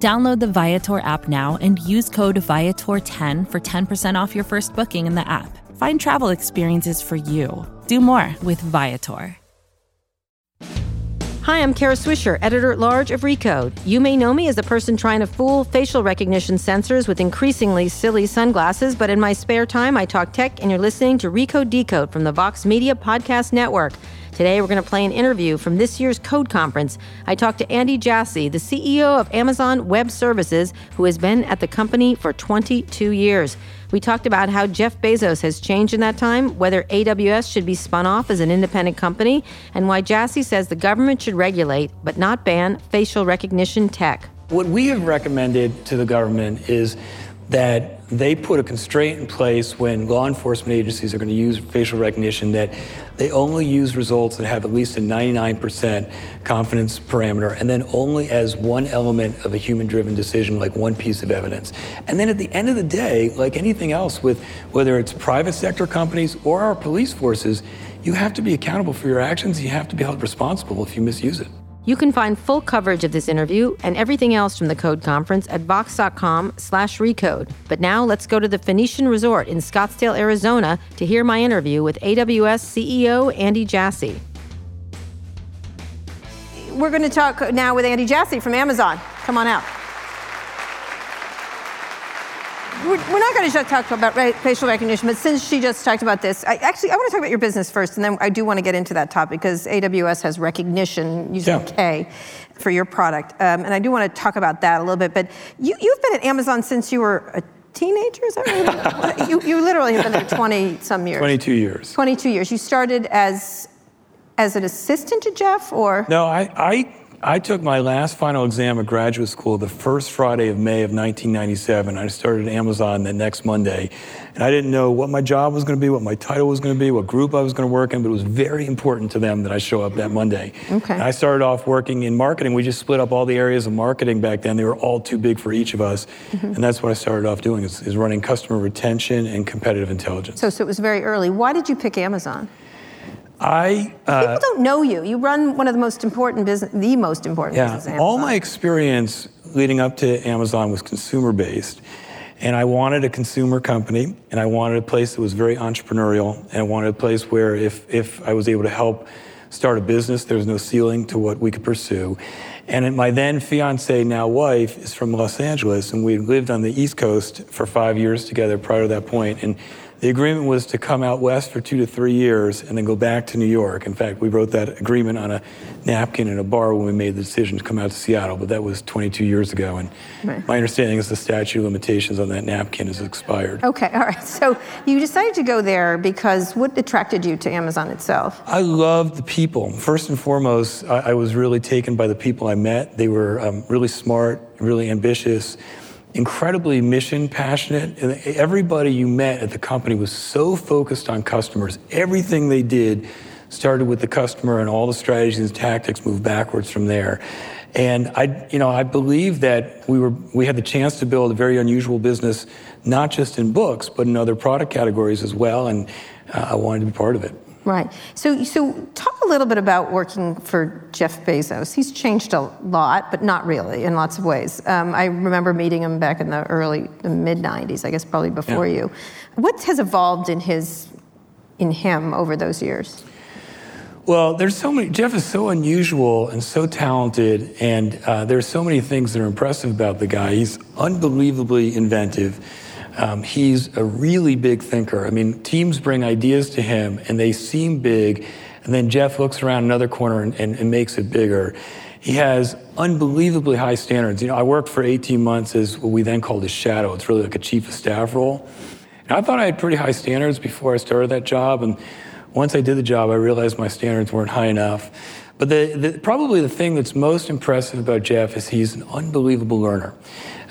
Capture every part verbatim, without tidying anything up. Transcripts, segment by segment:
Download the Viator app now and use code Viator ten for ten percent off your first booking in the app. Find travel experiences for you. Do more with Viator. Hi, I'm Kara Swisher, editor-at-large of Recode. You may know me as the person trying to fool facial recognition sensors with increasingly silly sunglasses, but in my spare time, I talk tech, and you're listening to Recode Decode from the Vox Media Podcast Network. Today, we're going to play an interview from this year's Code Conference. I talked to Andy Jassy, the C E O of Amazon Web Services, who has been at the company for twenty-two years. We talked about how Jeff Bezos has changed in that time, whether A W S should be spun off as an independent company, and why Jassy says the government should regulate, but not ban, facial recognition tech. What we have recommended to the government is that they put a constraint in place when law enforcement agencies are going to use facial recognition that they only use results that have at least a ninety-nine percent confidence parameter, and then only as one element of a human-driven decision, like one piece of evidence. And then at the end of the day, like anything else with whether it's private sector companies or our police forces, you have to be accountable for your actions. You have to be held responsible if you misuse it. You can find full coverage of this interview and everything else from the Code Conference at vox.com slash recode. But now let's go to the Phoenician Resort in Scottsdale, Arizona to hear my interview with A W S C E O Andy Jassy. We're going to talk now with Andy Jassy from Amazon. Come on out. We're not going to just talk about facial recognition, but since she just talked about this, I actually, I want to talk about your business first, and then I do want to get into that topic, because A W S has recognition, using yeah. K, for your product. Um, and I do want to talk about that a little bit. But you, you've been at Amazon since you were a teenager, is that right? you, you literally have been there twenty-some years. twenty-two years. twenty-two years. You started as as an assistant to Jeff, or? No, I... I... I took my last final exam at graduate school the first Friday of May of nineteen ninety-seven. I started at Amazon the next Monday. And I didn't know what my job was going to be, what my title was going to be, what group I was going to work in, but it was very important to them that I show up that Monday. Okay. And I started off working in marketing. We just split up all the areas of marketing back then. They were all too big for each of us. Mm-hmm. And that's what I started off doing, is, is running customer retention and competitive intelligence. So, so it was very early. Why did you pick Amazon? I, uh, People don't know you. You run one of the most important business, the most important yeah, business. Yeah, all my experience leading up to Amazon was consumer-based, and I wanted a consumer company, and I wanted a place that was very entrepreneurial, and I wanted a place where if if I was able to help start a business, there was no ceiling to what we could pursue. And my then fiance, now wife, is from Los Angeles, and we lived on the East Coast for five years together prior to that point, and the agreement was to come out west for two to three years and then go back to New York. In fact, we wrote that agreement on a napkin in a bar when we made the decision to come out to Seattle, but that was twenty-two years ago. And right. My understanding is the statute of limitations on that napkin has expired. Okay, all right. So you decided to go there because what attracted you to Amazon itself? I loved the people. First and foremost, I, I was really taken by the people I met. They were um, really smart, really ambitious, incredibly mission passionate. And everybody you met at the company was so focused on customers. Everything they did started with the customer, and all the strategies and tactics moved backwards from there. And I, you know, I believe that we were we had the chance to build a very unusual business, not just in books, but in other product categories as well. And uh, I wanted to be part of it. Right. So, so talk a little bit about working for Jeff Bezos. He's changed a lot, but not really in lots of ways. Um, I remember meeting him back in the early, the mid nineties, I guess probably before yeah. you. What has evolved in his, in him over those years? Well, there's so many. Jeff is so unusual and so talented, and uh, there's so many things that are impressive about the guy. He's unbelievably inventive. Um, he's a really big thinker. I mean, teams bring ideas to him, and they seem big, and then Jeff looks around another corner and, and, and makes it bigger. He has unbelievably high standards. You know, I worked for eighteen months as what we then called a shadow. It's really like a chief of staff role. And I thought I had pretty high standards before I started that job, and once I did the job, I realized my standards weren't high enough. But the, the, probably the thing that's most impressive about Jeff is he's an unbelievable learner.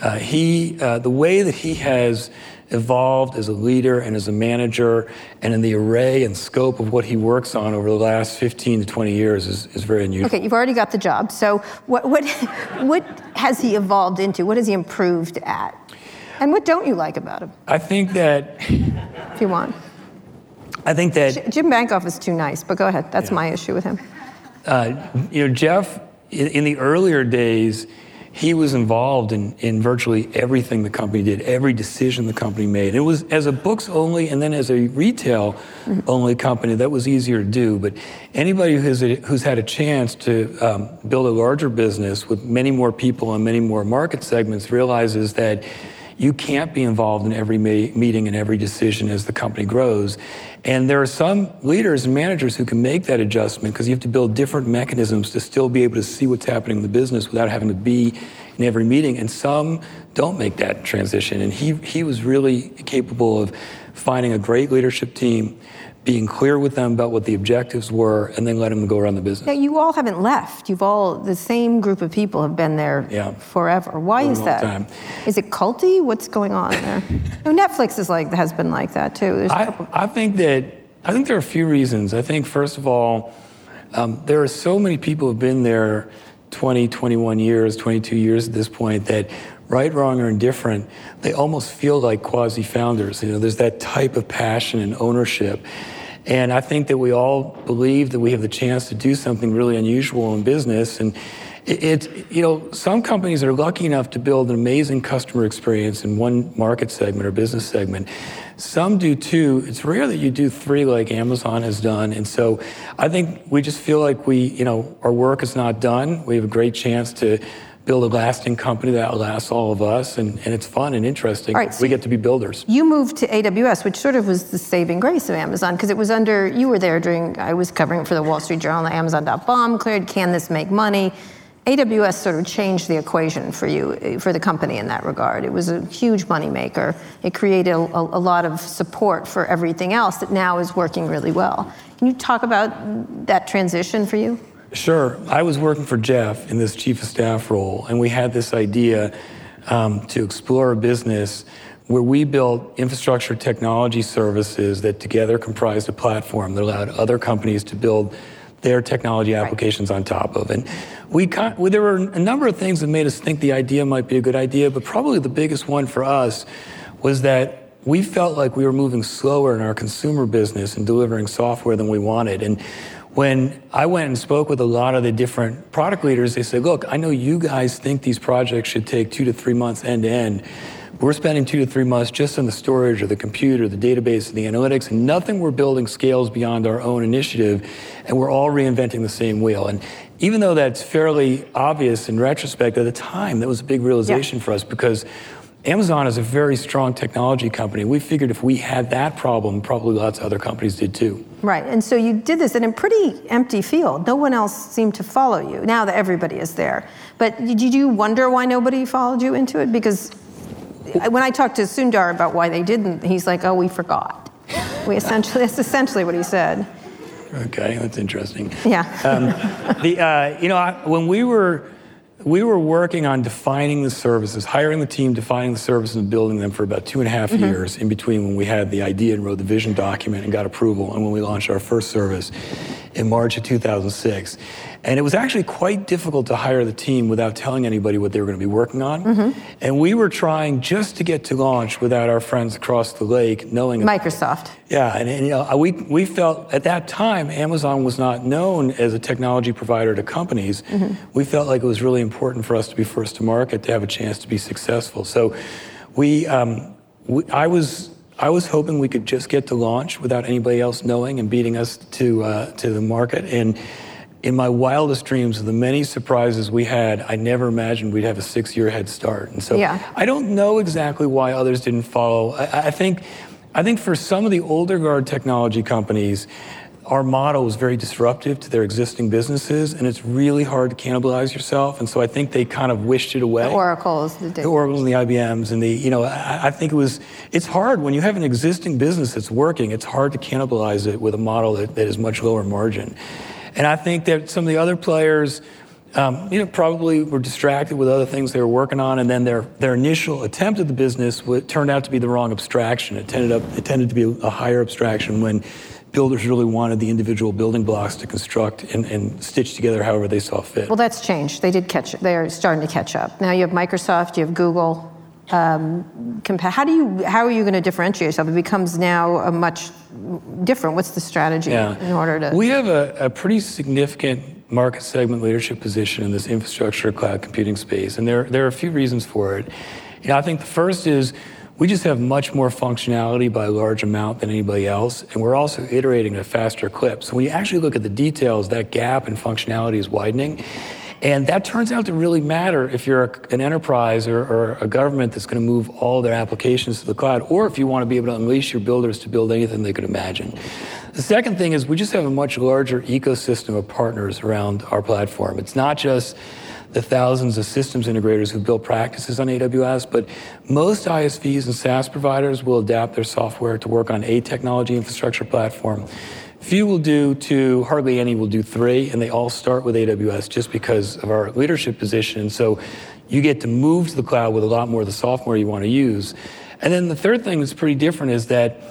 Uh, he, uh, the way that he has evolved as a leader and as a manager and in the array and scope of what he works on over the last fifteen to twenty years is, is very unusual. Okay, you've already got the job. So what, what, what has he evolved into? What has he improved at? And what don't you like about him? I think that... if you want. I think that... Jim Bankoff is too nice, but go ahead. That's yeah. my issue with him. Uh, you know, Jeff, in, in the earlier days, he was involved in, in virtually everything the company did, every decision the company made. It was as a books-only and then as a retail-only mm-hmm. company, that was easier to do. But anybody who's, a, who's had a chance to um, build a larger business with many more people and many more market segments realizes that you can't be involved in every ma- meeting and every decision as the company grows. And there are some leaders and managers who can make that adjustment because you have to build different mechanisms to still be able to see what's happening in the business without having to be in every meeting. And some don't make that transition. And he, he was really capable of finding a great leadership team, being clear with them about what the objectives were, and then let them go around the business. Now, you all haven't left. You've all, the same group of people have been there yeah. forever. Why is that? Time. Is it culty? What's going on there? No, Netflix is like, has been like that, too. There's I, a couple. I think that, I think there are a few reasons. I think, first of all, um, there are so many people who have been there twenty, twenty-one years, twenty-two years at this point that right, wrong, or indifferent, they almost feel like quasi-founders. You know, there's that type of passion and ownership. And I think that we all believe that we have the chance to do something really unusual in business. And it, it you know, some companies are lucky enough to build an amazing customer experience in one market segment or business segment. Some do two. It's rare that you do three like Amazon has done. And so I think we just feel like we, you know, our work is not done. We have a great chance to build a lasting company that outlasts all of us, and, and it's fun and interesting. All right, so we get to be builders. You moved to A W S, which sort of was the saving grace of Amazon, because it was under, you were there during, I was covering it for the Wall Street Journal, the Amazon dot bomb cleared, can this make money? A W S sort of changed the equation for you, for the company in that regard. It was a huge moneymaker. It created a, a lot of support for everything else that now is working really well. Can you talk about that transition for you? Sure. I was working for Jeff in this chief of staff role, and we had this idea um, to explore a business where we built infrastructure technology services that together comprised a platform that allowed other companies to build their technology applications right. on top of. And we, con- well, there were a number of things that made us think the idea might be a good idea, but probably the biggest one for us was that we felt like we were moving slower in our consumer business and delivering software than we wanted. And when I went and spoke with a lot of the different product leaders, they said, look, I know you guys think these projects should take two to three months end to end. We're spending two to three months just on the storage or the computer, the database, and the analytics, and nothing we're building scales beyond our own initiative, and we're all reinventing the same wheel. And even though that's fairly obvious in retrospect, at the time, that was a big realization yeah. for us, because Amazon is a very strong technology company. We figured if we had that problem, probably lots of other companies did too. Right, and so you did this in a pretty empty field. No one else seemed to follow you, now that everybody is there. But did you wonder why nobody followed you into it? Because when I talked to Sundar about why they didn't, he's like, oh, we forgot. We essentially, that's essentially what he said. Okay, that's interesting. Yeah. um, the uh, you know, I, when we were... We were working on defining the services, hiring the team, defining the services, and building them for about two and a half mm-hmm. years in between when we had the idea and wrote the vision document and got approval and when we launched our first service in March of two thousand six. And it was actually quite difficult to hire the team without telling anybody what they were going to be working on. Mm-hmm. And we were trying just to get to launch without our friends across the lake knowing Microsoft. It. Yeah, and, and you know, we, we felt at that time Amazon was not known as a technology provider to companies. Mm-hmm. We felt like it was really important for us to be first to market, to have a chance to be successful. So we, um, we I was I was hoping we could just get to launch without anybody else knowing and beating us to uh, to the market. And in my wildest dreams of the many surprises we had, I never imagined we'd have a six-year head start. And so yeah. I don't know exactly why others didn't follow. I, I think I think for some of the older guard technology companies, our model is very disruptive to their existing businesses, and it's really hard to cannibalize yourself. And so I think they kind of wished it away. The Oracles, the, the Oracles, and the I B Ms, and the you know. I, I think it was. It's hard when you have an existing business that's working. It's hard to cannibalize it with a model that, that is much lower margin. And I think that some of the other players, um, you know, probably were distracted with other things they were working on, and then their their initial attempt at the business turned out to be the wrong abstraction. It tended up. It tended to be a higher abstraction when builders really wanted the individual building blocks to construct and, and stitch together however they saw fit. Well, that's changed. They did catch up. They are starting to catch up. Now you have Microsoft, you have Google. Um, compa- how do you? How are you going to differentiate yourself? It becomes now a much different. What's the strategy yeah. in order to? We have a, a pretty significant market segment leadership position in this infrastructure cloud computing space, and there there are a few reasons for it. You know, I think the first is, we just have much more functionality by a large amount than anybody else, and we're also iterating at a faster clip. So when you actually look at the details, that gap in functionality is widening. And that turns out to really matter if you're a, an enterprise or, or a government that's going to move all their applications to the cloud, or if you want to be able to unleash your builders to build anything they could imagine. The second thing is we just have a much larger ecosystem of partners around our platform. It's not just the thousands of systems integrators who build practices on A W S, but most I S Vs and SaaS providers will adapt their software to work on a technology infrastructure platform. Few will do two, hardly any will do three, and they all start with A W S just because of our leadership position. And so you get to move to the cloud with a lot more of the software you want to use. And then the third thing that's pretty different is that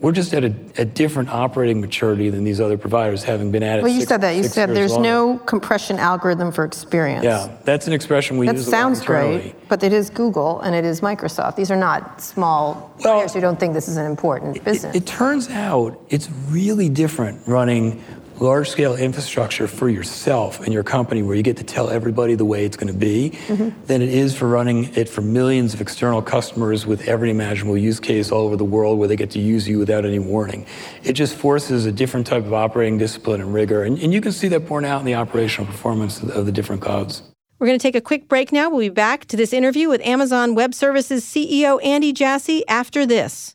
we're just at a, a different operating maturity than these other providers, having been at it. Well, you six, said that. You said there's longer. No compression algorithm for experience. Yeah, that's an expression we that use. That sounds great, but it is Google and it is Microsoft. These are not small well, players who don't think this is an important business. It, it turns out it's really different running large-scale infrastructure for yourself and your company, where you get to tell everybody the way it's going to be, mm-hmm. than it is for running it for millions of external customers with every imaginable use case all over the world where they get to use you without any warning. It just forces a different type of operating discipline and rigor, and, and you can see that borne out in the operational performance of the, of the different clouds. We're going to take a quick break now. We'll be back to this interview with Amazon Web Services C E O Andy Jassy after this.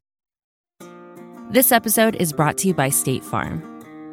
This episode is brought to you by State Farm.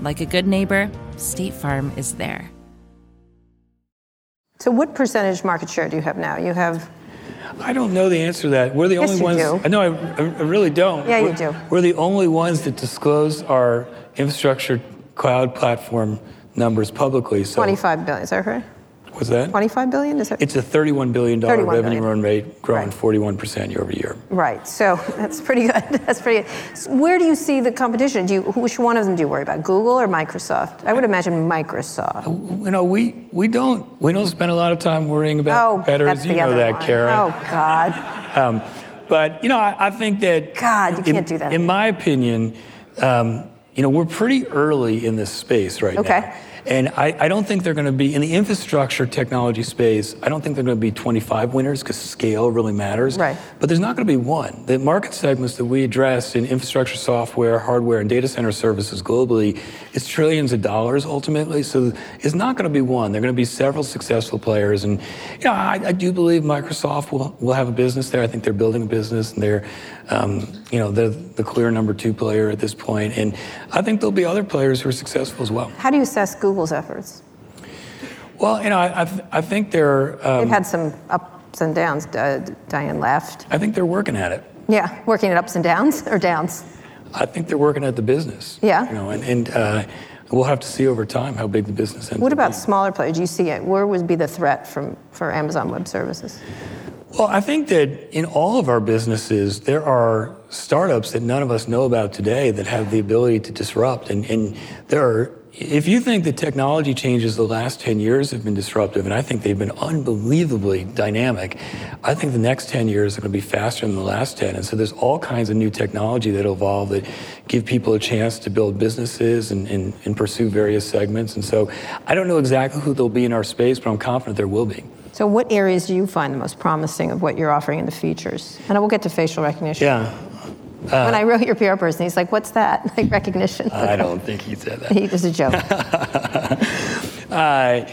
Like a good neighbor, State Farm is there. So what percentage market share do you have now? You have... I don't know the answer to that. We're the yes, only ones... Do. I know, I, I really don't. Yeah, we're, you do. We're the only ones that disclose our infrastructure cloud platform numbers publicly. So twenty-five billion dollars, is that right? What's that? twenty-five billion dollars? Is that... It's a thirty-one billion dollars revenue run rate, growing forty-one percent year over year. Right, so that's pretty good. That's pretty good. So where do you see the competition? Do you, which one of them do you worry about, Google or Microsoft? I would imagine Microsoft. You know, we, we don't we don't spend a lot of time worrying about competitors. Oh, you know that, one. Kara. Oh, God. um, but, you know, I, I think that... God, you can't in, do that. In my opinion, um, you know, we're pretty early in this space right okay. now. Okay. And I, I don't think they're going to be, in the infrastructure technology space, I don't think they're going to be twenty-five winners, because scale really matters. Right. But there's not going to be one. The market segments that we address in infrastructure software, hardware, and data center services globally, it's trillions of dollars ultimately. So it's not going to be one. There are going to be several successful players. And you know, I, I do believe Microsoft will, will have a business there. I think they're building a business, and they're um, you know, they're the clear number two player at this point. And I think there'll be other players who are successful as well. How do you assess Google? Google's efforts? Well, you know, I I, th- I think they're... Um, They've had some ups and downs, uh, Diane left. I think they're working at it. Yeah, working at ups and downs or downs? I think they're working at the business. Yeah. You know, and, and uh, we'll have to see over time how big the business is. What about smaller players? Do you see it? Where would be the threat from for Amazon Web Services? Well, I think that in all of our businesses, there are startups that none of us know about today that have the ability to disrupt. And, and there are, if you think the technology changes the last ten years have been disruptive, and I think they've been unbelievably dynamic, I think the next ten years are going to be faster than the last ten. And so there's all kinds of new technology that evolve that give people a chance to build businesses and, and, and pursue various segments. And so I don't know exactly who they'll be in our space, but I'm confident there will be. So what areas do you find the most promising of what you're offering in the features? And we'll get to facial recognition. Yeah. Uh, when I wrote your P R person, he's like, what's that? Like recognition. I don't think he said that. He was a joke. uh,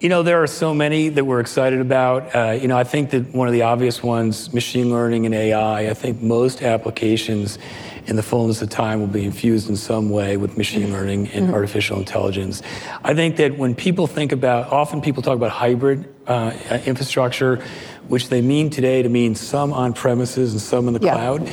you know, there are so many that we're excited about. Uh, you know, I think that one of the obvious ones, machine learning and A I, I think most applications in the fullness of time will be infused in some way with machine mm-hmm. learning and mm-hmm. artificial intelligence. I think that when people think about, often people talk about hybrid uh, infrastructure, which they mean today to mean some on premises and some in the yeah. cloud.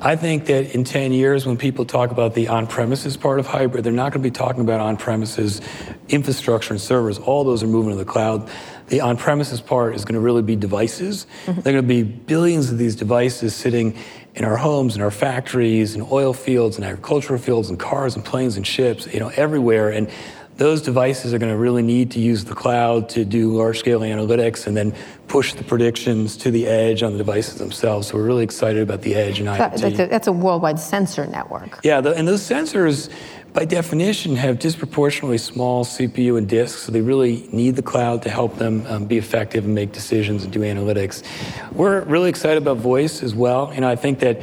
I think that in ten years, when people talk about the on-premises part of hybrid, they're not going to be talking about on-premises infrastructure and servers. All those are moving to the cloud. The on-premises part is going to really be devices. Mm-hmm. They're going to be billions of these devices sitting in our homes, in our factories, in oil fields, in agricultural fields, in cars and planes and ships, you know, everywhere. And those devices are going to really need to use the cloud to do large-scale analytics and then push the predictions to the edge on the devices themselves. So we're really excited about the edge and I O T. That's a, that's a worldwide sensor network. Yeah, the, and those sensors, by definition, have disproportionately small C P U and disks, so they really need the cloud to help them um, be effective and make decisions and do analytics. We're really excited about voice as well. You know, I think that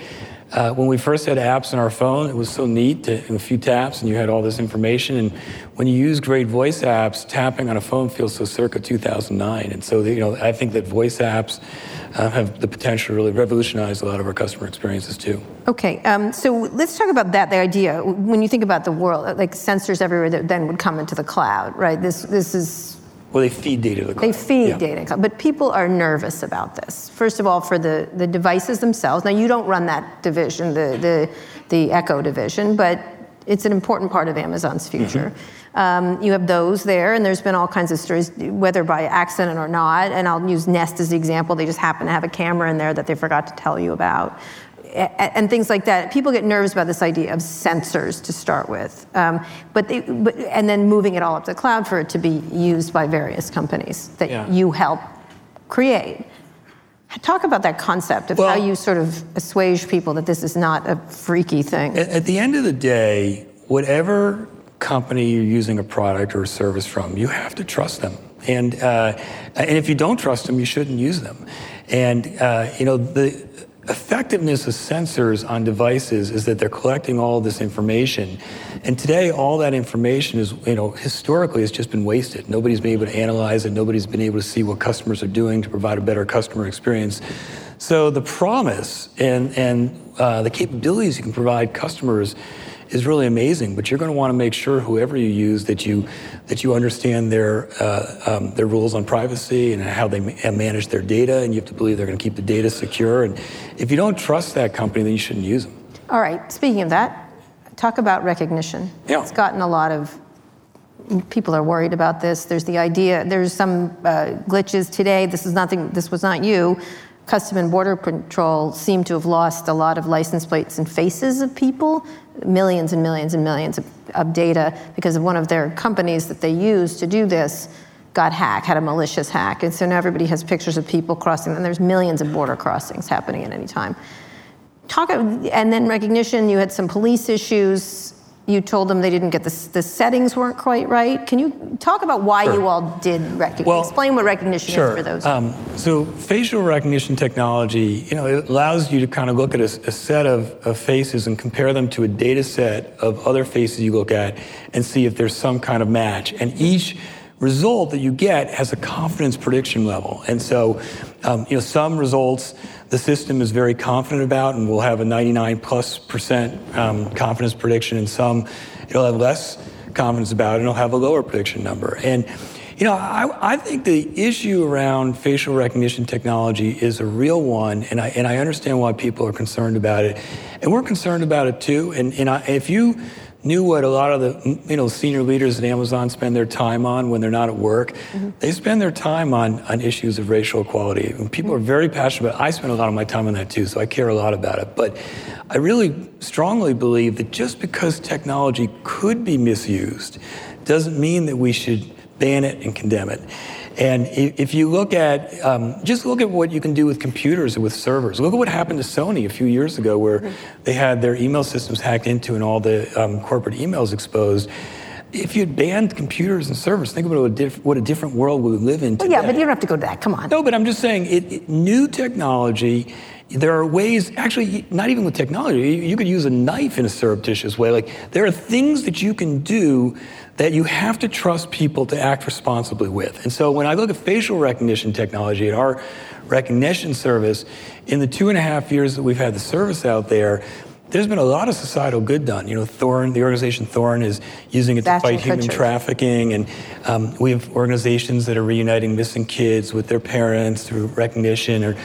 Uh, when we first had apps on our phone, it was so neat to, in a few taps, and you had all this information. And when you use great voice apps, tapping on a phone feels so circa two thousand nine. And so, you know, I think that voice apps uh, have the potential to really revolutionize a lot of our customer experiences too. Okay, um, so let's talk about that. The idea when you think about the world, like sensors everywhere that then would come into the cloud, right? This this is. Well, they feed data to the cloud. They feed yeah. data to the cloud. But people are nervous about this. First of all, for the, the devices themselves. Now, you don't run that division, the the, the Echo division, but it's an important part of Amazon's future. Mm-hmm. Um, you have those there, and there's been all kinds of stories, whether by accident or not. And I'll use Nest as the example. They just happen to have a camera in there that they forgot to tell you about. And things like that. People get nervous about this idea of sensors to start with, um, but, they, but and then moving it all up to the cloud for it to be used by various companies that yeah. you help create. Talk about that concept of well, how you sort of assuage people that this is not a freaky thing. At the end of the day, whatever company you're using a product or a service from, you have to trust them. And uh, and if you don't trust them, you shouldn't use them. And uh, you know the. Effectiveness of sensors on devices is that they're collecting all this information. And today, all that information is, you know, historically has just been wasted. Nobody's been able to analyze it. Nobody's been able to see what customers are doing to provide a better customer experience. So the promise and, and uh, the capabilities you can provide customers is really amazing, but you're going to want to make sure whoever you use that you that you understand their uh, um, their rules on privacy and how they ma- manage their data, and you have to believe they're going to keep the data secure. And if you don't trust that company, then you shouldn't use them. All right. Speaking of that, talk about recognition. Yeah. It's gotten a lot of people are worried about this. There's the idea. There's some uh, glitches today. This is nothing. This was not you. Custom and Border Patrol seem to have lost a lot of license plates and faces of people, millions and millions and millions of, of data, because of one of their companies that they used to do this got hacked, had a malicious hack. And so now everybody has pictures of people crossing, and there's millions of border crossings happening at any time. Talk, and then recognition, you had some police issues. You told them they didn't get the, the settings weren't quite right. Can you talk about why sure. you all did recognition? Well, explain what recognition sure. is for those. Um, so facial recognition technology, you know, it allows you to kind of look at a, a set of, of faces and compare them to a data set of other faces you look at and see if there's some kind of match. And each result that you get has a confidence prediction level. And so, um, you know, some results the system is very confident about and will have a ninety-nine plus percent um, confidence prediction, and some it'll have less confidence about it and it'll have a lower prediction number. And, you know, I, I think the issue around facial recognition technology is a real one, and I, and I understand why people are concerned about it. And we're concerned about it too, and, and I, if you knew what a lot of the you know senior leaders at Amazon spend their time on when they're not at work. Mm-hmm. They spend their time on, on issues of racial equality. And people mm-hmm. are very passionate about it. I spend a lot of my time on that too, so I care a lot about it. But I really strongly believe that just because technology could be misused doesn't mean that we should ban it and condemn it. And if you look at, um, just look at what you can do with computers and with servers. Look at what happened to Sony a few years ago where mm-hmm. they had their email systems hacked into and all the um, corporate emails exposed. If you'd banned computers and servers, think about what a, diff- what a different world we would live in today. Well, yeah, but you don't have to go to that, come on. No, but I'm just saying, it, it, new technology, there are ways, actually, not even with technology, you, you could use a knife in a surreptitious way. Like, there are things that you can do that you have to trust people to act responsibly with. And so when I look at facial recognition technology at our recognition service, in the two and a half years that we've had the service out there, there's been a lot of societal good done. You know, Thorn, the organization Thorn is using it to fight human trafficking, and um, we have organizations that are reuniting missing kids with their parents through recognition, or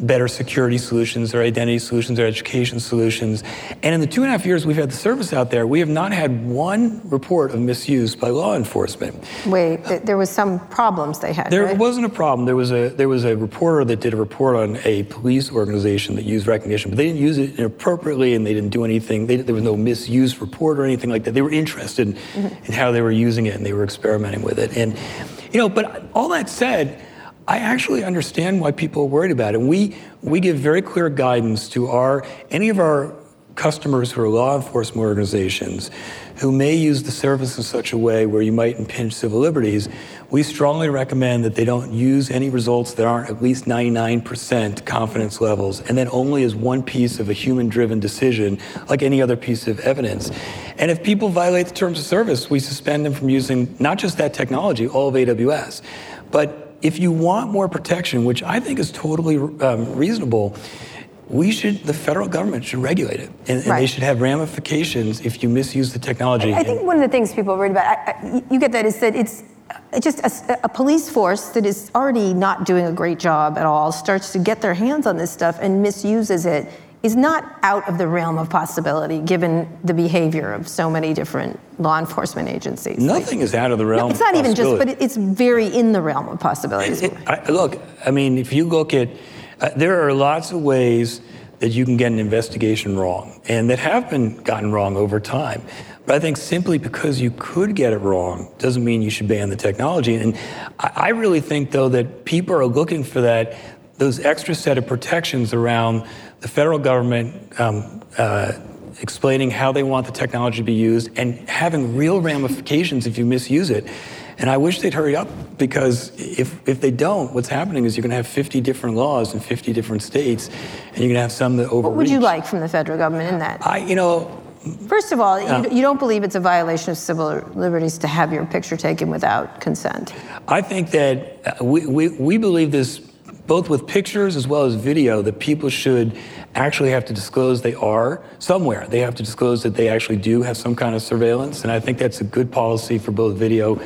better security solutions, or identity solutions, or education solutions. And in the two and a half years we've had the service out there, we have not had one report of misuse by law enforcement. Wait, th- there was some problems they had, There right? wasn't a problem. There was a there was a reporter that did a report on a police organization that used recognition, but they didn't use it inappropriately, and they didn't do anything. They, there was no misuse report or anything like that. They were interested mm-hmm. in how they were using it, and they were experimenting with it. And, you know, but all that said, I actually understand why people are worried about it. And we we give very clear guidance to our any of our customers who are law enforcement organizations who may use the service in such a way where you might impinge civil liberties. We strongly recommend that they don't use any results that aren't at least ninety-nine percent confidence levels, and then only as one piece of a human-driven decision, like any other piece of evidence. And if people violate the terms of service, we suspend them from using not just that technology, all of A W S. But if you want more protection, which I think is totally um, reasonable, we should, the federal government should regulate it. And, and right. they should have ramifications if you misuse the technology. I, I think one of the things people are worried about, I, I, you get that, is that it's just a, a police force that is already not doing a great job at all, starts to get their hands on this stuff and misuses it, is not out of the realm of possibility given the behavior of so many different law enforcement agencies. Nothing like, is out of the realm no, it's not of even just, but it, it's very in the realm of possibilities. It, it, I, look, I mean, if you look at Uh, there are lots of ways that you can get an investigation wrong, and that have been gotten wrong over time. But I think simply because you could get it wrong doesn't mean you should ban the technology. And I, I really think, though, that people are looking for that, those extra set of protections around the federal government um, uh, explaining how they want the technology to be used and having real ramifications if you misuse it. And I wish they'd hurry up, because if if they don't, what's happening is you're going to have fifty different laws in fifty different states, and you're going to have some that overreach. What would you like from the federal government in that? I, you know... First of all, uh, you, you don't believe it's a violation of civil liberties to have your picture taken without consent. I think that we, we, we believe this, both with pictures as well as video, that people should actually have to disclose they are somewhere. They have to disclose that they actually do have some kind of surveillance, and I think that's a good policy for both video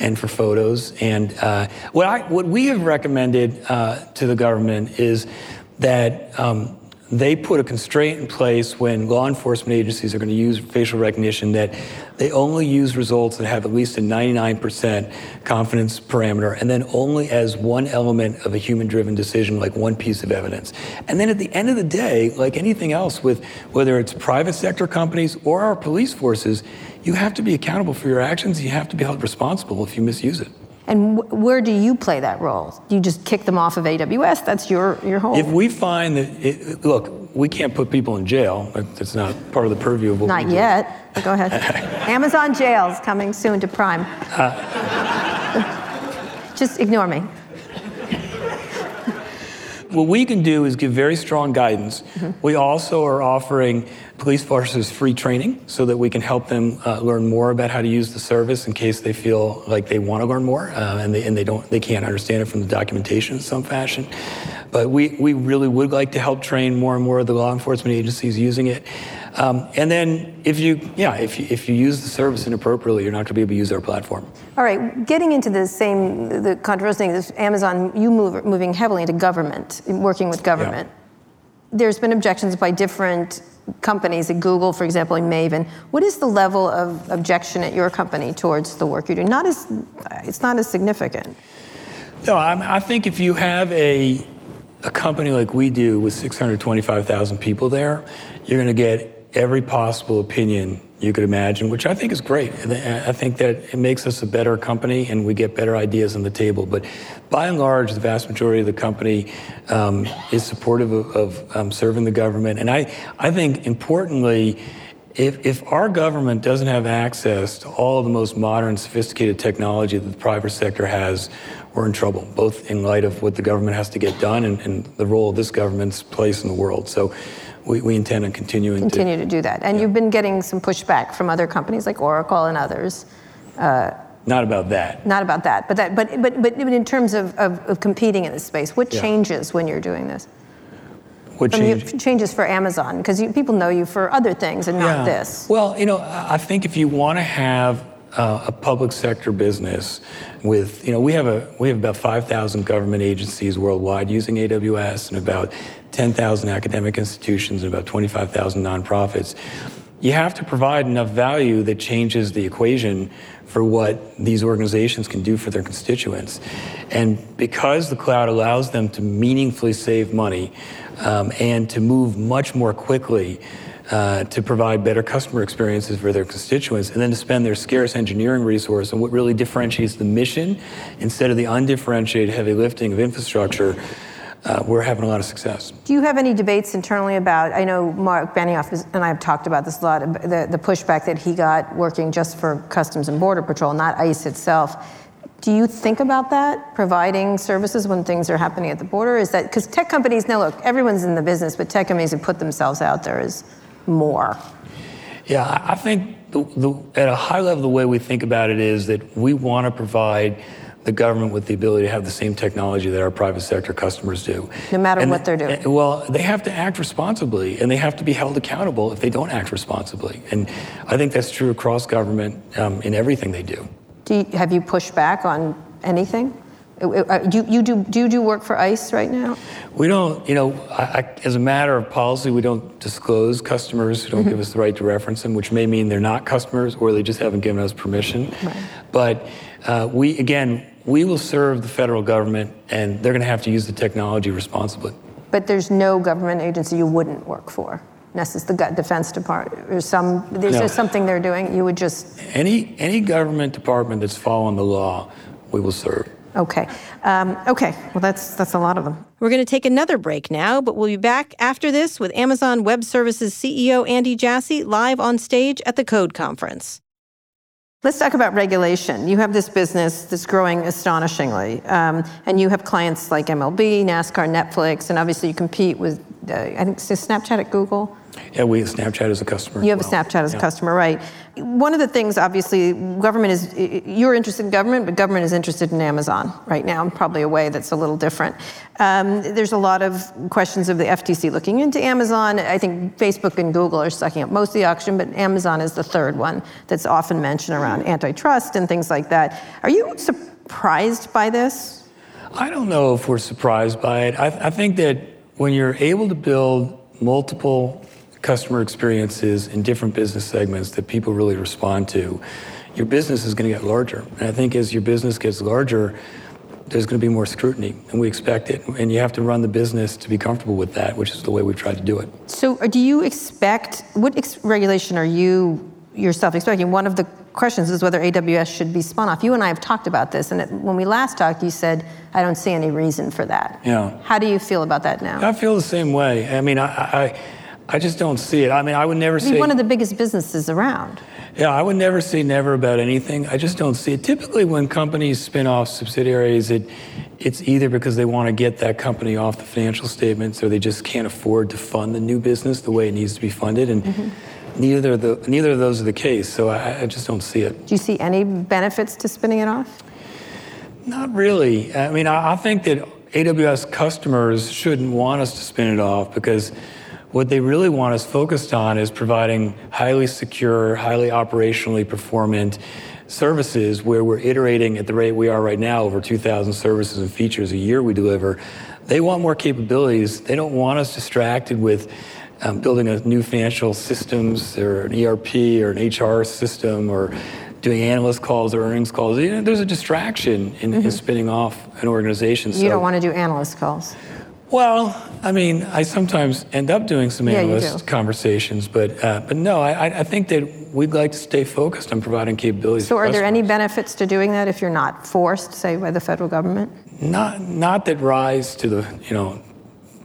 and for photos. And uh, what I what we have recommended uh, to the government is that um, they put a constraint in place when law enforcement agencies are going to use facial recognition, that they only use results that have at least a ninety-nine percent confidence parameter, and then only as one element of a human-driven decision, like one piece of evidence. And then at the end of the day, like anything else, with whether it's private sector companies or our police forces, you have to be accountable for your actions. You have to be held responsible if you misuse it. And wh- where do you play that role? You just kick them off of A W S? That's your, your home. If we find that, it, look, we can't put people in jail. That's not part of the purview of what not we do. Not yet. Go ahead. Amazon jails coming soon to Prime. Uh, just ignore me. What we can do is give very strong guidance. Mm-hmm. We also are offering police forces free training so that we can help them uh, learn more about how to use the service in case they feel like they want to learn more uh, and they and they don't they can't understand it from the documentation in some fashion. But we, we really would like to help train more and more of the law enforcement agencies using it. Um, and then if you yeah if you, if you use the service inappropriately, you're not going to be able to use our platform. All right, getting into the same the controversial thing, this Amazon, you move moving heavily into government, working with government. Yeah. there's been objections by different companies, at Google, for example, and Maven. What is the level of objection at your company towards the work you do? Not as, it's not as significant. No, I, I think if you have a a company like we do with six hundred twenty-five thousand people there, you're going to get every possible opinion you could imagine, which I think is great. I think that it makes us a better company and we get better ideas on the table. But by and large, the vast majority of the company um, is supportive of, of um, serving the government. And I, I think, importantly, if, if our government doesn't have access to all of the most modern, sophisticated technology that the private sector has, we're in trouble, both in light of what the government has to get done and, and the role of this government's place in the world. So we, we intend on continuing Continue to... Continue to do that. And yeah. You've been getting some pushback from other companies like Oracle and others. Uh, not about that. Not about that. But that, but, but, but in terms of, of, of competing in this space, what yeah. changes when you're doing this? What change? you, changes for Amazon? Because people know you for other things and not yeah. this. Well, you know, I think if you want to have Uh, a public sector business with, you know, we have a we have about five thousand government agencies worldwide using A W S and about ten thousand academic institutions and about twenty-five thousand nonprofits. You have to provide enough value that changes the equation for what these organizations can do for their constituents. And because the cloud allows them to meaningfully save money um, and to move much more quickly Uh, to provide better customer experiences for their constituents, and then to spend their scarce engineering resource on what really differentiates the mission instead of the undifferentiated heavy lifting of infrastructure, uh, we're having a lot of success. Do you have any debates internally about, I know Mark Benioff is, and I have talked about this a lot, the, the pushback that he got working just for Customs and Border Patrol, not ICE itself. Do you think about that, providing services when things are happening at the border? Is that, because tech companies, now look, everyone's in the business, but tech companies have put themselves out there as more. Yeah, I think the, the, at a high level, the way we think about it is that we want to provide the government with the ability to have the same technology that our private sector customers do. No matter and what they're doing. And, well, they have to act responsibly, and they have to be held accountable if they don't act responsibly. And I think that's true across government um, in everything they do. Do you, have you pushed back on anything? Do you do do you do work for ICE right now? We don't, you know, I, I, as a matter of policy, we don't disclose customers who don't give us the right to reference them, which may mean they're not customers or they just haven't given us permission. Right. But uh, we, again, we will serve the federal government, and they're going to have to use the technology responsibly. But there's no government agency you wouldn't work for. The Defense Department, or some, there's no. something they're doing. You would just any any government department that's following the law, we will serve. Okay. Um, okay. Well, that's that's a lot of them. We're going to take another break now, but we'll be back after this with Amazon Web Services C E O Andy Jassy live on stage at the Code Conference. Let's talk about regulation. You have this business that's growing astonishingly, um, and you have clients like M L B, NASCAR, Netflix, and obviously you compete with, uh, I think, Snapchat at Google? Yeah, we have Snapchat as a customer. You have well. a Snapchat as yeah. a customer, right. One of the things, obviously, government is, you're interested in government, but government is interested in Amazon right now, in probably a way that's a little different. Um, there's a lot of questions of the F T C looking into Amazon. I think Facebook and Google are sucking up most of the auction, but Amazon is the third one that's often mentioned around antitrust and things like that. Are you surprised by this? I don't know if we're surprised by it. I, th- I think that when you're able to build multiple customer experiences in different business segments that people really respond to, your business is going to get larger. And I think as your business gets larger, there's going to be more scrutiny, and we expect it. And you have to run the business to be comfortable with that, which is the way we've tried to do it. So do you expect, what ex- regulation are you yourself expecting? One of the questions is whether A W S should be spun off. You and I have talked about this, and it, when we last talked, you said, I don't see any reason for that. Yeah. How do you feel about that now? I feel the same way. I mean, I... I I just don't see it. I mean, I would never say... You're one of the biggest businesses around. Yeah, I would never say never about anything. I just don't see it. Typically, when companies spin off subsidiaries, it it's either because they want to get that company off the financial statements or they just can't afford to fund the new business the way it needs to be funded. And mm-hmm. neither, of the, neither of those are the case, so I, I just don't see it. Do you see any benefits to spinning it off? Not really. I mean, I, I think that A W S customers shouldn't want us to spin it off because... what they really want us focused on is providing highly secure, highly operationally performant services where we're iterating at the rate we are right now over two thousand services and features a year we deliver. They want more capabilities. They don't want us distracted with um, building a new financial systems or an E R P or an H R system or doing analyst calls or earnings calls. You know, there's a distraction in, mm-hmm. in spinning off an organization. You so. don't want to do analyst calls. Well, I mean, I sometimes end up doing some analyst yeah, do. conversations, but uh, but no, I, I think that we'd like to stay focused on providing capabilities. So, are there any benefits to doing that if you're not forced, say, by the federal government? Not not that rise to the you know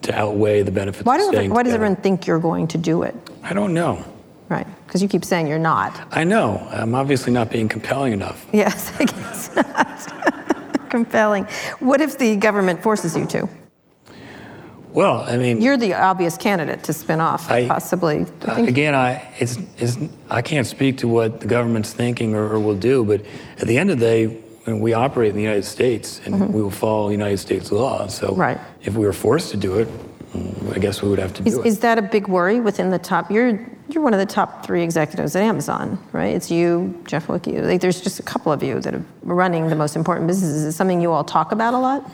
to outweigh the benefits. Why, of staying why does everyone think you're going to do it? I don't know. Right, because you keep saying you're not. I know. I'm obviously not being compelling enough. Yes, I guess not. Compelling. What if the government forces you to? Well, I mean, you're the obvious candidate to spin off, I, possibly. I again, I it's, it's I can't speak to what the government's thinking or, or will do, but at the end of the day, we operate in the United States, and mm-hmm. we will follow United States law. So, right. if we were forced to do it, I guess we would have to do is, it. Is that a big worry within the top? You're you're one of the top three executives at Amazon, right? It's you, Jeff Wicke. Like, there's just a couple of you that are running the most important businesses. Is it something you all talk about a lot?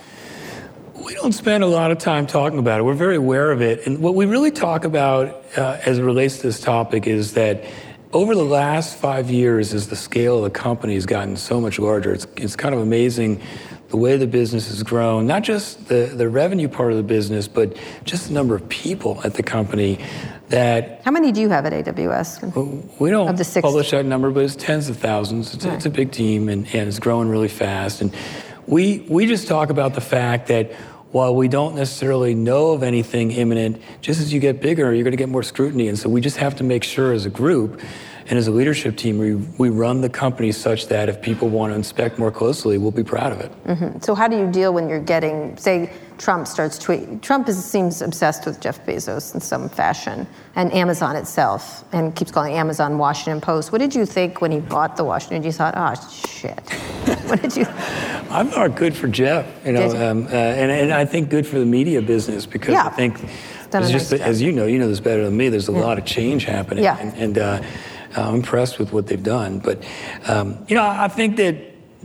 We don't spend a lot of time talking about it. We're very aware of it. And what we really talk about uh, as it relates to this topic is that over the last five years, as the scale of the company has gotten so much larger, it's, it's kind of amazing the way the business has grown, not just the, the revenue part of the business, but just the number of people at the company that... How many do you have at A W S? We don't publish that number, but it's tens of thousands. It's, right. it's a big team, and, and it's growing really fast. And we we just talk about the fact that while we don't necessarily know of anything imminent, just as you get bigger, you're going to get more scrutiny. And so we just have to make sure as a group and as a leadership team, we, we run the company such that if people want to inspect more closely, we'll be proud of it. Mm-hmm. So how do you deal when you're getting, say, Trump starts tweeting? Trump is, seems obsessed with Jeff Bezos in some fashion and Amazon itself, and keeps calling Amazon Washington Post. What did you think when he bought the Washington? You thought, ah, oh, shit. What did you think? I'm not good for Jeff, you know, you? Um, uh, and, and I think good for the media business because yeah. I think, it's just, nice as you know, you know this better than me, there's a yeah. lot of change happening. Yeah. And, and uh, I'm impressed with what they've done, but um, you know, I think that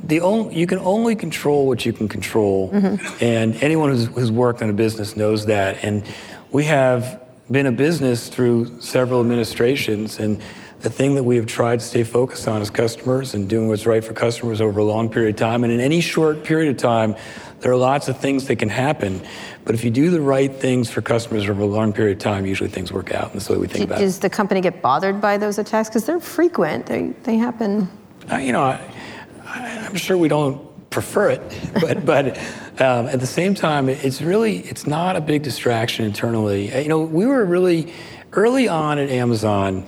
the only, you can only control what you can control, mm-hmm. and anyone who's, who's worked on a business knows that. And we have been a business through several administrations, and the thing that we have tried to stay focused on is customers and doing what's right for customers over a long period of time. And in any short period of time, there are lots of things that can happen. But if you do the right things for customers over a long period of time, usually things work out. And that's the way we think do, about does it. Does the company get bothered by those attacks? Because they're frequent. They they happen. Uh, you know, I, I, I'm sure we don't prefer it. But but um, at the same time, it's really, it's not a big distraction internally. You know, we were really, early on at Amazon,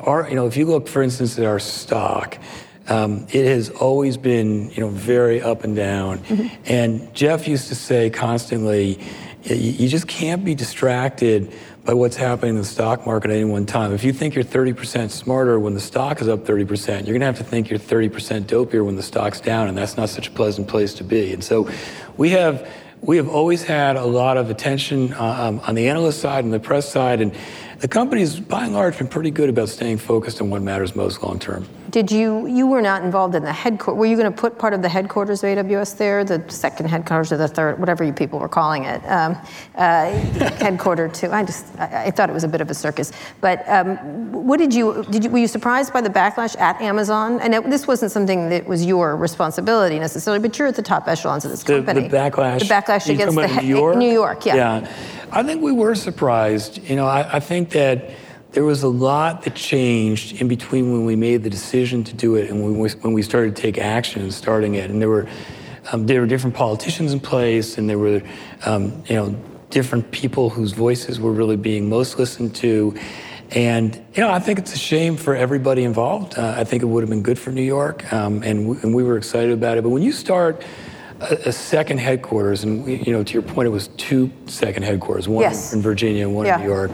Our, you know, if you look, for instance, at our stock, um, it has always been, you know, very up and down. Mm-hmm. And Jeff used to say constantly, you, you just can't be distracted by what's happening in the stock market at any one time. If you think you're thirty percent smarter when the stock is up thirty percent, you're going to have to think you're thirty percent dopier when the stock's down, and that's not such a pleasant place to be. And so we have... We have always had a lot of attention um, on the analyst side and the press side, and the company's, by and large, been pretty good about staying focused on what matters most long term. Did you, you were not involved in the headquarters, were you going to put part of the headquarters of A W S there, the second headquarters or the third, whatever you people were calling it, um, uh, headquarter to, I just, I, I thought it was a bit of a circus. But um, what did you, did you, were you surprised by the backlash at Amazon? And it, this wasn't something that was your responsibility necessarily, but you're at the top echelons of this the, company. The backlash. The backlash against the he- New York? New York, yeah. yeah. I think we were surprised. You know, I, I think that there was a lot that changed in between when we made the decision to do it and when we, when we started to take action and starting it. And there were um, there were different politicians in place, and there were um, you know different people whose voices were really being most listened to. And you know, I think it's a shame for everybody involved. Uh, I think it would have been good for New York, um, and we, and we were excited about it. But when you start a second headquarters, and you know, to your point, it was two second headquarters, one yes. in Virginia and one yeah. in New York.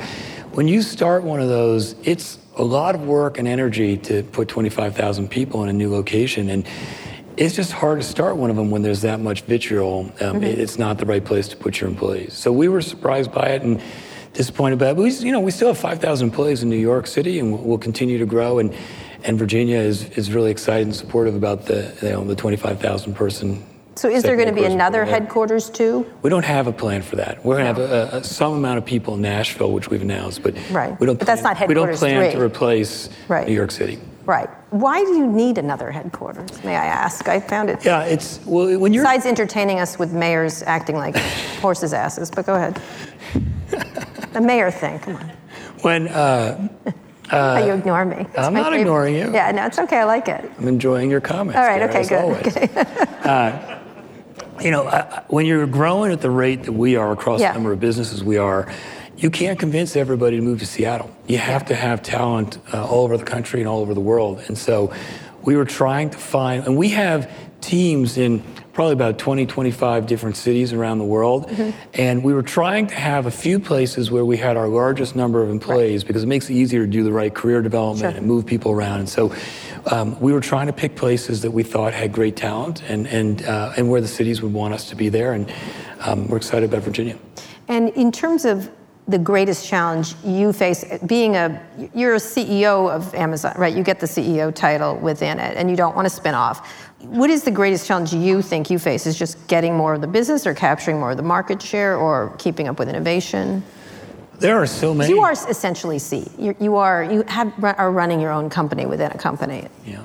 When you start one of those, it's a lot of work and energy to put twenty-five thousand people in a new location, and it's just hard to start one of them when there's that much vitriol. Um, mm-hmm. It's not the right place to put your employees. So we were surprised by it and disappointed by it. But we, you know, we still have five thousand employees in New York City, and we'll continue to grow. And, and Virginia is, is really excited and supportive about the you know, the twenty-five thousand person So is there going to be another headquarters too? We don't have a plan for that. We're going to have a, a, some amount of people in Nashville, which we've announced, but right. we don't. But plan, that's not headquarters three. We don't plan three. to replace right. New York City. Right. Why do you need another headquarters? May I ask? I found it. Yeah, it's well when you're besides entertaining us with mayors acting like horses' asses. But go ahead. The mayor thing. Come on. When. Uh, Uh, oh, you ignore me. It's I'm not favorite. ignoring you. Yeah, no, it's okay. I like it. I'm enjoying your comments. All right, Kara, okay, as good. Always. Okay. uh, you know, uh, when you're growing at the rate that we are across yeah. the number of businesses we are, you can't convince everybody to move to Seattle. You have yeah. to have talent uh, all over the country and all over the world. And so we were trying to find, and we have teams in probably about twenty, twenty-five different cities around the world. Mm-hmm. And we were trying to have a few places where we had our largest number of employees right. because it makes it easier to do the right career development sure. and move people around. And so um, we were trying to pick places that we thought had great talent and and, uh, and where the cities would want us to be there. And um, we're excited about Virginia. And in terms of the greatest challenge you face, being a, you're a C E O of Amazon, right? You get the C E O title within it, and you don't want to spin off. What is the greatest challenge you think you face? Is just getting more of the business, or capturing more of the market share, or keeping up with innovation? There are so many. You are essentially C. You, you are you have are running your own company within a company. Yeah,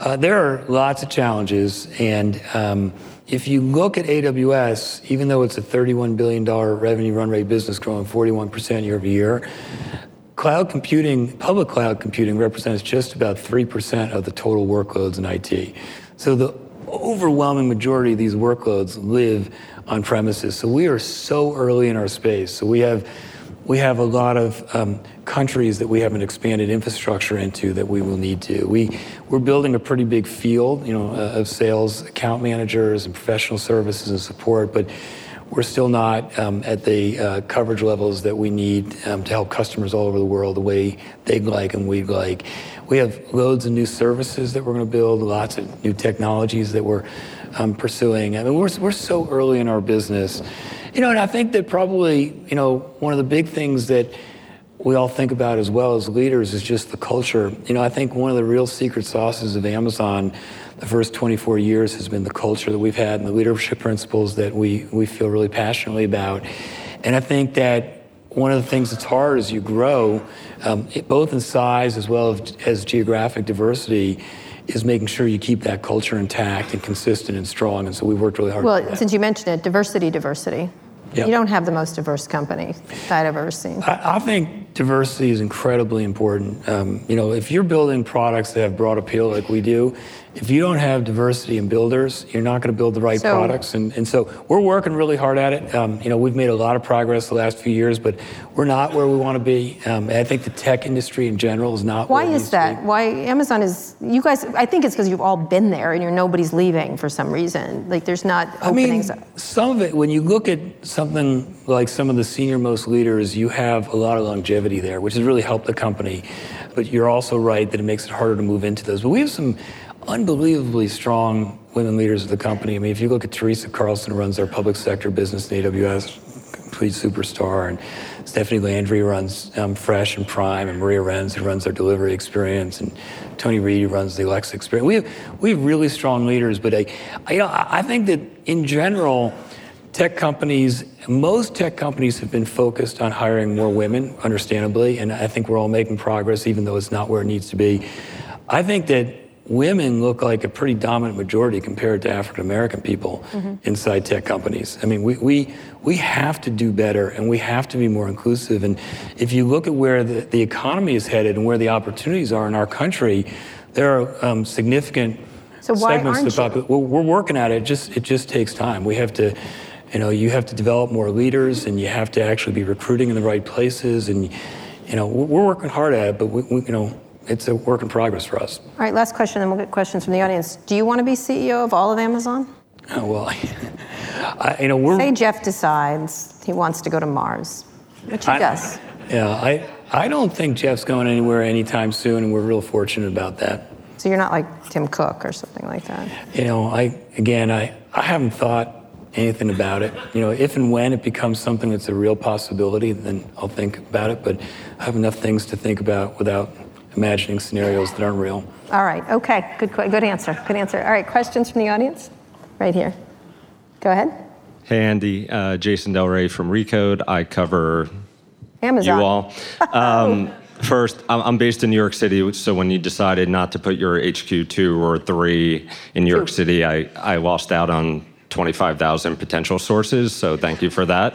uh, there are lots of challenges, and. Um, If you look at A W S, even though it's a thirty-one billion dollars revenue run rate business growing forty-one percent year over year, cloud computing, public cloud computing represents just about three percent of the total workloads in I T. So the overwhelming majority of these workloads live on premises. So we are so early in our space. So we have we have a lot of um, countries that we haven't expanded infrastructure into that we will need to. We, we're building a pretty big field, you know, uh, of sales account managers and professional services and support, but we're still not um, at the uh, coverage levels that we need um, to help customers all over the world the way they'd like and we'd like. We have loads of new services that we're going to build, lots of new technologies that we're um, pursuing. I mean, we're, we're so early in our business. You know, and I think that probably, you know, one of the big things that we all think about as well as leaders is just the culture. You know, I think one of the real secret sauces of Amazon the first twenty-four years has been the culture that we've had and the leadership principles that we, we feel really passionately about. And I think that one of the things that's hard as you grow, um, it, both in size as well as, as geographic diversity, is making sure you keep that culture intact and consistent and strong. And so we've worked really hard. Well, since you mentioned it, diversity, diversity. Yep. You don't have the most diverse company that I've ever seen. I, I think diversity is incredibly important. Um, you know, if you're building products that have broad appeal like we do, if you don't have diversity in builders, you're not going to build the right so, products. And, and so we're working really hard at it. Um, you know, we've made a lot of progress the last few years, but we're not where we want to be. Um, and I think the tech industry in general is not where we want to be. Why is that? Why Amazon is, you guys, I think it's because you've all been there and you're nobody's leaving for some reason. Like there's not openings. I mean, some of it, when you look at something like some of the senior most leaders, you have a lot of longevity there, which has really helped the company. But you're also right that it makes it harder to move into those. But we have some unbelievably strong women leaders of the company. I mean, if you look at Teresa Carlson, who runs our public sector business in A W S, complete superstar, and Stephanie Landry runs um, Fresh and Prime, and Maria Renz, who runs our delivery experience, and Tony Reed, who runs the Alexa experience. We have, we have really strong leaders, but I, I, you know, I think that in general, tech companies, most tech companies have been focused on hiring more women, understandably, and I think we're all making progress, even though it's not where it needs to be. I think that women look like a pretty dominant majority compared to African-American people mm-hmm. inside tech companies. I mean, we, we we have to do better, and we have to be more inclusive. And if you look at where the, the economy is headed and where the opportunities are in our country, there are um, significant so why segments aren't of the population. We're, we're working at it. It just, it just takes time. We have to, you know, you have to develop more leaders, and you have to actually be recruiting in the right places. And, you know, we're working hard at it, but, we, we you know, it's a work in progress for us. All right, last question, then we'll get questions from the audience. Do you want to be C E O of all of Amazon? Oh, well, I, you know, we're... Say Jeff decides he wants to go to Mars, which he I, does. Yeah, I, I don't think Jeff's going anywhere anytime soon, and we're real fortunate about that. So you're not like Tim Cook or something like that? You know, I again, I, I haven't thought anything about it. You know, if and when it becomes something that's a real possibility, then I'll think about it, but I have enough things to think about without imagining scenarios that aren't real. All right. Okay. Good. Good answer. Good answer. All right. Questions from the audience, right here. Go ahead. Hey, Andy. Uh, Jason Del Rey from Recode. I cover Amazon. You all. Um, first, I'm based in New York City, so when you decided not to put your H Q two or three in New York True. City, I, I lost out on twenty-five thousand potential sources, so thank you for that.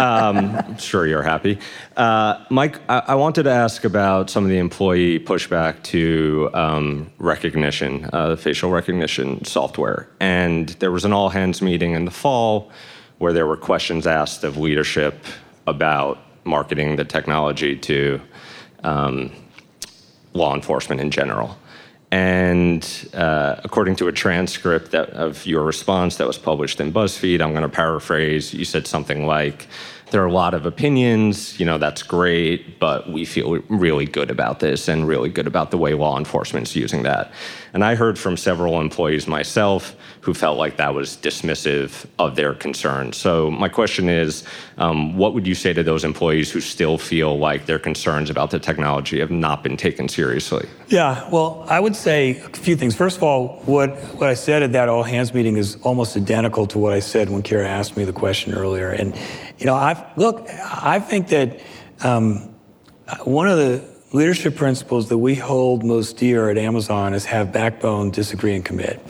Um, I'm sure you're happy. Uh, Mike, I, I wanted to ask about some of the employee pushback to um, recognition, uh, facial recognition software. And there was an all-hands meeting in the fall where there were questions asked of leadership about marketing the technology to um, law enforcement in general. And uh, according to a transcript that, of your response that was published in BuzzFeed, I'm going to paraphrase, you said something like, there are a lot of opinions, you know, that's great, but we feel really good about this and really good about the way law enforcement's using that. And I heard from several employees myself who felt like that was dismissive of their concerns. So my question is, um, what would you say to those employees who still feel like their concerns about the technology have not been taken seriously? Yeah, well, I would say a few things. First of all, what, what I said at that all-hands meeting is almost identical to what I said when Kara asked me the question earlier. And, you know, I've, look, I think that um, one of the leadership principles that we hold most dear at Amazon is have backbone, disagree, and commit.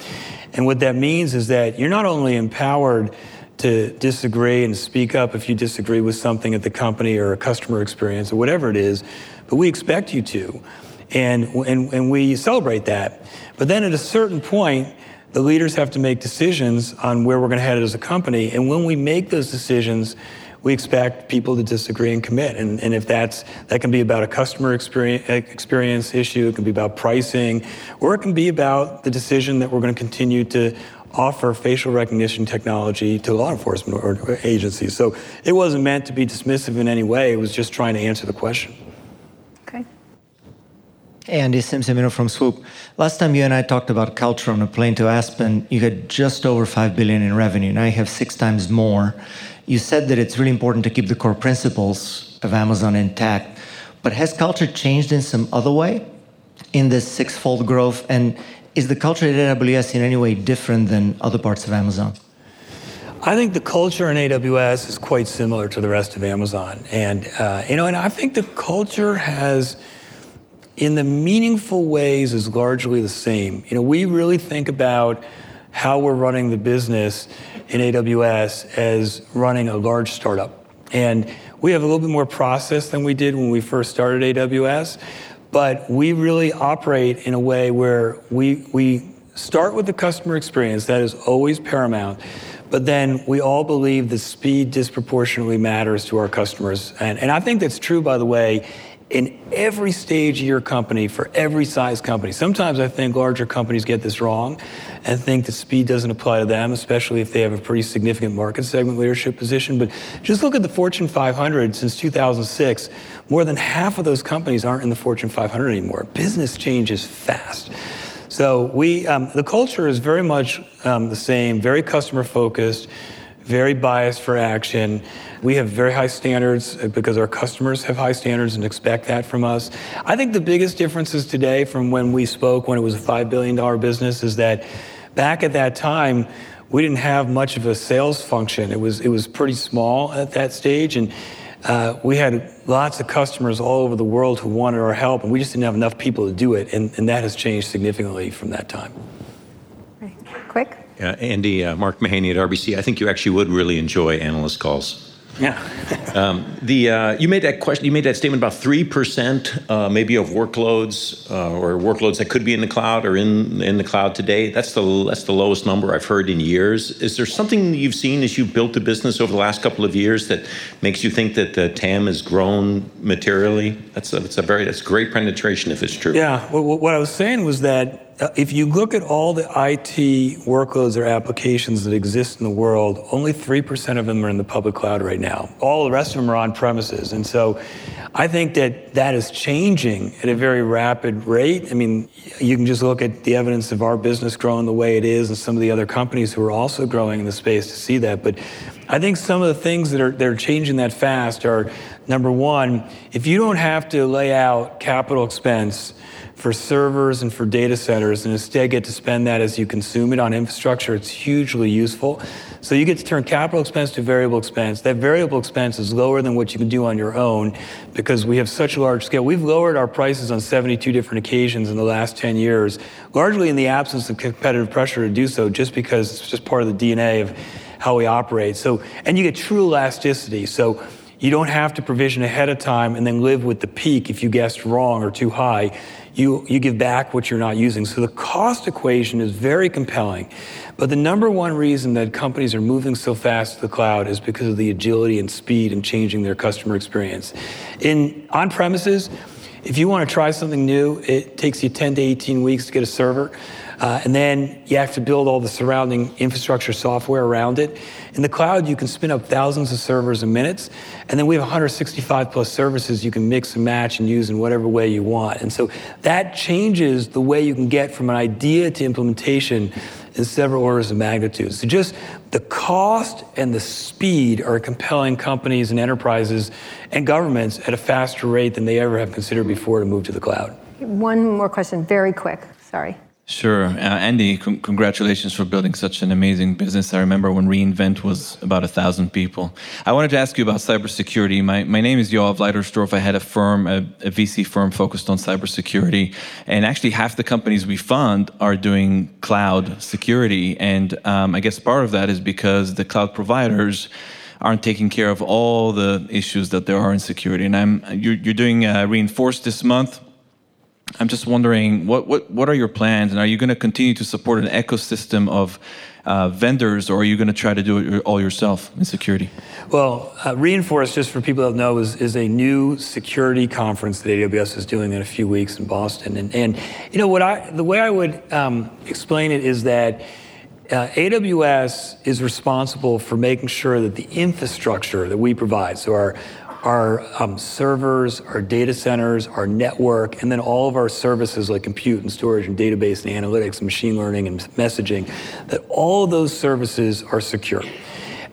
And what that means is that you're not only empowered to disagree and speak up if you disagree with something at the company or a customer experience or whatever it is, but we expect you to. And, and, and we celebrate that. But then at a certain point, the leaders have to make decisions on where we're going to head as a company. And when we make those decisions, we expect people to disagree and commit. And, and if that's, that can be about a customer experience, experience issue, it can be about pricing, or it can be about the decision that we're going to continue to offer facial recognition technology to law enforcement or agencies. So it wasn't meant to be dismissive in any way. It was just trying to answer the question. Andy Simsimino from Swoop. Last time you and I talked about culture on a plane to Aspen, you had just over five billion dollars in revenue. Now you have six times more. You said that it's really important to keep the core principles of Amazon intact, but has culture changed in some other way in this six-fold growth? And is the culture at A W S in any way different than other parts of Amazon? I think the culture in A W S is quite similar to the rest of Amazon. And, uh, you know, and I think the culture has, in the meaningful ways, is largely the same. You know, we really think about how we're running the business in A W S as running a large startup. And we have a little bit more process than we did when we first started A W S, but we really operate in a way where we we start with the customer experience. That is always paramount. But then we all believe that speed disproportionately matters to our customers. And, and I think that's true, by the way, in every stage of your company, for every size company. Sometimes I think larger companies get this wrong and think that speed doesn't apply to them, especially if they have a pretty significant market segment leadership position. But just look at the Fortune five hundred since two thousand six. More than half of those companies aren't in the Fortune five hundred anymore. Business changes fast. So we, um, the culture is very much um, the same, very customer focused, very biased for action. We have very high standards because our customers have high standards and expect that from us. I think the biggest differences today from when we spoke, when it was a five billion dollars business, is that back at that time, we didn't have much of a sales function. It was it was pretty small at that stage, and uh, we had lots of customers all over the world who wanted our help, and we just didn't have enough people to do it, and, and that has changed significantly from that time. Right. Quick. Yeah, Andy, uh, Mark Mahaney at R B C. I think you actually would really enjoy analyst calls. Yeah. um, the uh, you made that question. You made that statement about three percent, uh, maybe of workloads uh, or workloads that could be in the cloud or in in the cloud today. That's the that's the lowest number I've heard in years. Is there something you've seen as you've built the business over the last couple of years that makes you think that the T A M has grown materially? That's a, that's a very that's great penetration if it's true. Yeah. Well, what I was saying was that, Uh, if you look at all the I T workloads or applications that exist in the world, only three percent of them are in the public cloud right now. All the rest of them are on premises. And so I think that that is changing at a very rapid rate. I mean, you can just look at the evidence of our business growing the way it is and some of the other companies who are also growing in the space to see that. But I think some of the things that are, that are changing that fast are, number one, if you don't have to lay out capital expense for servers and for data centers, and instead get to spend that as you consume it on infrastructure, it's hugely useful. So you get to turn capital expense to variable expense. That variable expense is lower than what you can do on your own because we have such a large scale. We've lowered our prices on seventy-two different occasions in the last ten years, largely in the absence of competitive pressure to do so, just because it's just part of the D N A of how we operate. So, and you get true elasticity. So you don't have to provision ahead of time and then live with the peak if you guessed wrong or too high. You, you give back what you're not using. So the cost equation is very compelling. But the number one reason that companies are moving so fast to the cloud is because of the agility and speed and changing their customer experience. In on-premises, if you want to try something new, it takes you ten to eighteen weeks to get a server. Uh, and then you have to build all the surrounding infrastructure software around it. In the cloud, you can spin up thousands of servers in minutes, and then we have one hundred sixty-five plus services you can mix and match and use in whatever way you want. And so that changes the way you can get from an idea to implementation in several orders of magnitude. So just the cost and the speed are compelling companies and enterprises and governments at a faster rate than they ever have considered before to move to the cloud. One more question, very quick, sorry. Sure. Uh, Andy, com- congratulations for building such an amazing business. I remember when reInvent was about a thousand people. I wanted to ask you about cybersecurity. My my name is Yoav Leitersdorf. I had a firm, a, a V C firm focused on cybersecurity. And actually half the companies we fund are doing cloud security. And um, I guess part of that is because the cloud providers aren't taking care of all the issues that there are in security. And I'm you're, you're doing uh, Reinforce this month. I'm just wondering, what, what, what are your plans? And are you going to continue to support an ecosystem of uh, vendors, or are you going to try to do it all yourself in security? Well, uh, Reinforce, just for people that know, is, is a new security conference that A W S is doing in a few weeks in Boston. And, and you know, what I the way I would um, explain it is that Uh, A W S is responsible for making sure that the infrastructure that we provide, so our our um, servers, our data centers, our network, and then all of our services like compute and storage and database and analytics and machine learning and messaging, that all of those services are secure.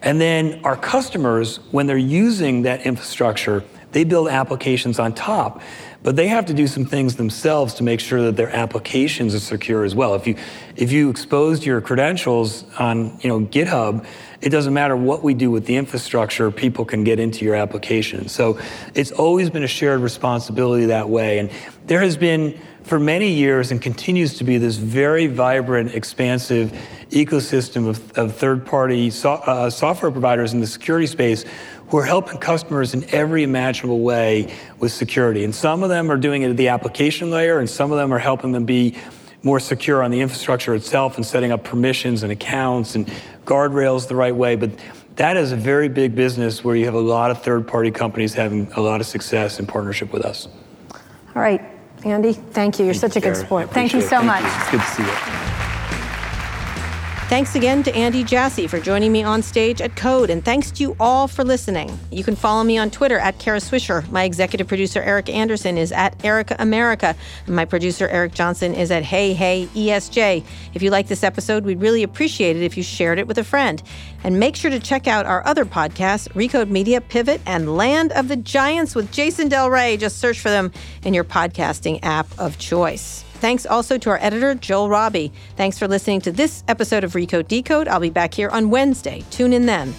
And then our customers, when they're using that infrastructure, they build applications on top, but they have to do some things themselves to make sure that their applications are secure as well. If you if you exposed your credentials on you know GitHub, it doesn't matter what we do with the infrastructure, people can get into your application. So it's always been a shared responsibility that way. And there has been, for many years, and continues to be, this very vibrant, expansive ecosystem of, of third-party so, uh, software providers in the security space who are helping customers in every imaginable way with security. And some of them are doing it at the application layer, and some of them are helping them be more secure on the infrastructure itself and setting up permissions and accounts and guardrails the right way. But that is a very big business where you have a lot of third-party companies having a lot of success in partnership with us. All right, Andy, thank you. You're such a good sport. Thank you so much. It's good to see you. Thanks again to Andy Jassy for joining me on stage at Code, and thanks to you all for listening. You can follow me on Twitter at Kara Swisher. My executive producer, Eric Anderson, is at Erica America. And my producer, Eric Johnson, is at Hey Hey E S J. If you like this episode, we'd really appreciate it if you shared it with a friend. And make sure to check out our other podcasts, Recode Media, Pivot, and Land of the Giants with Jason Del Rey. Just search for them in your podcasting app of choice. Thanks also to our editor, Joel Robbie. Thanks for listening to this episode of Recode Decode. I'll be back here on Wednesday. Tune in then.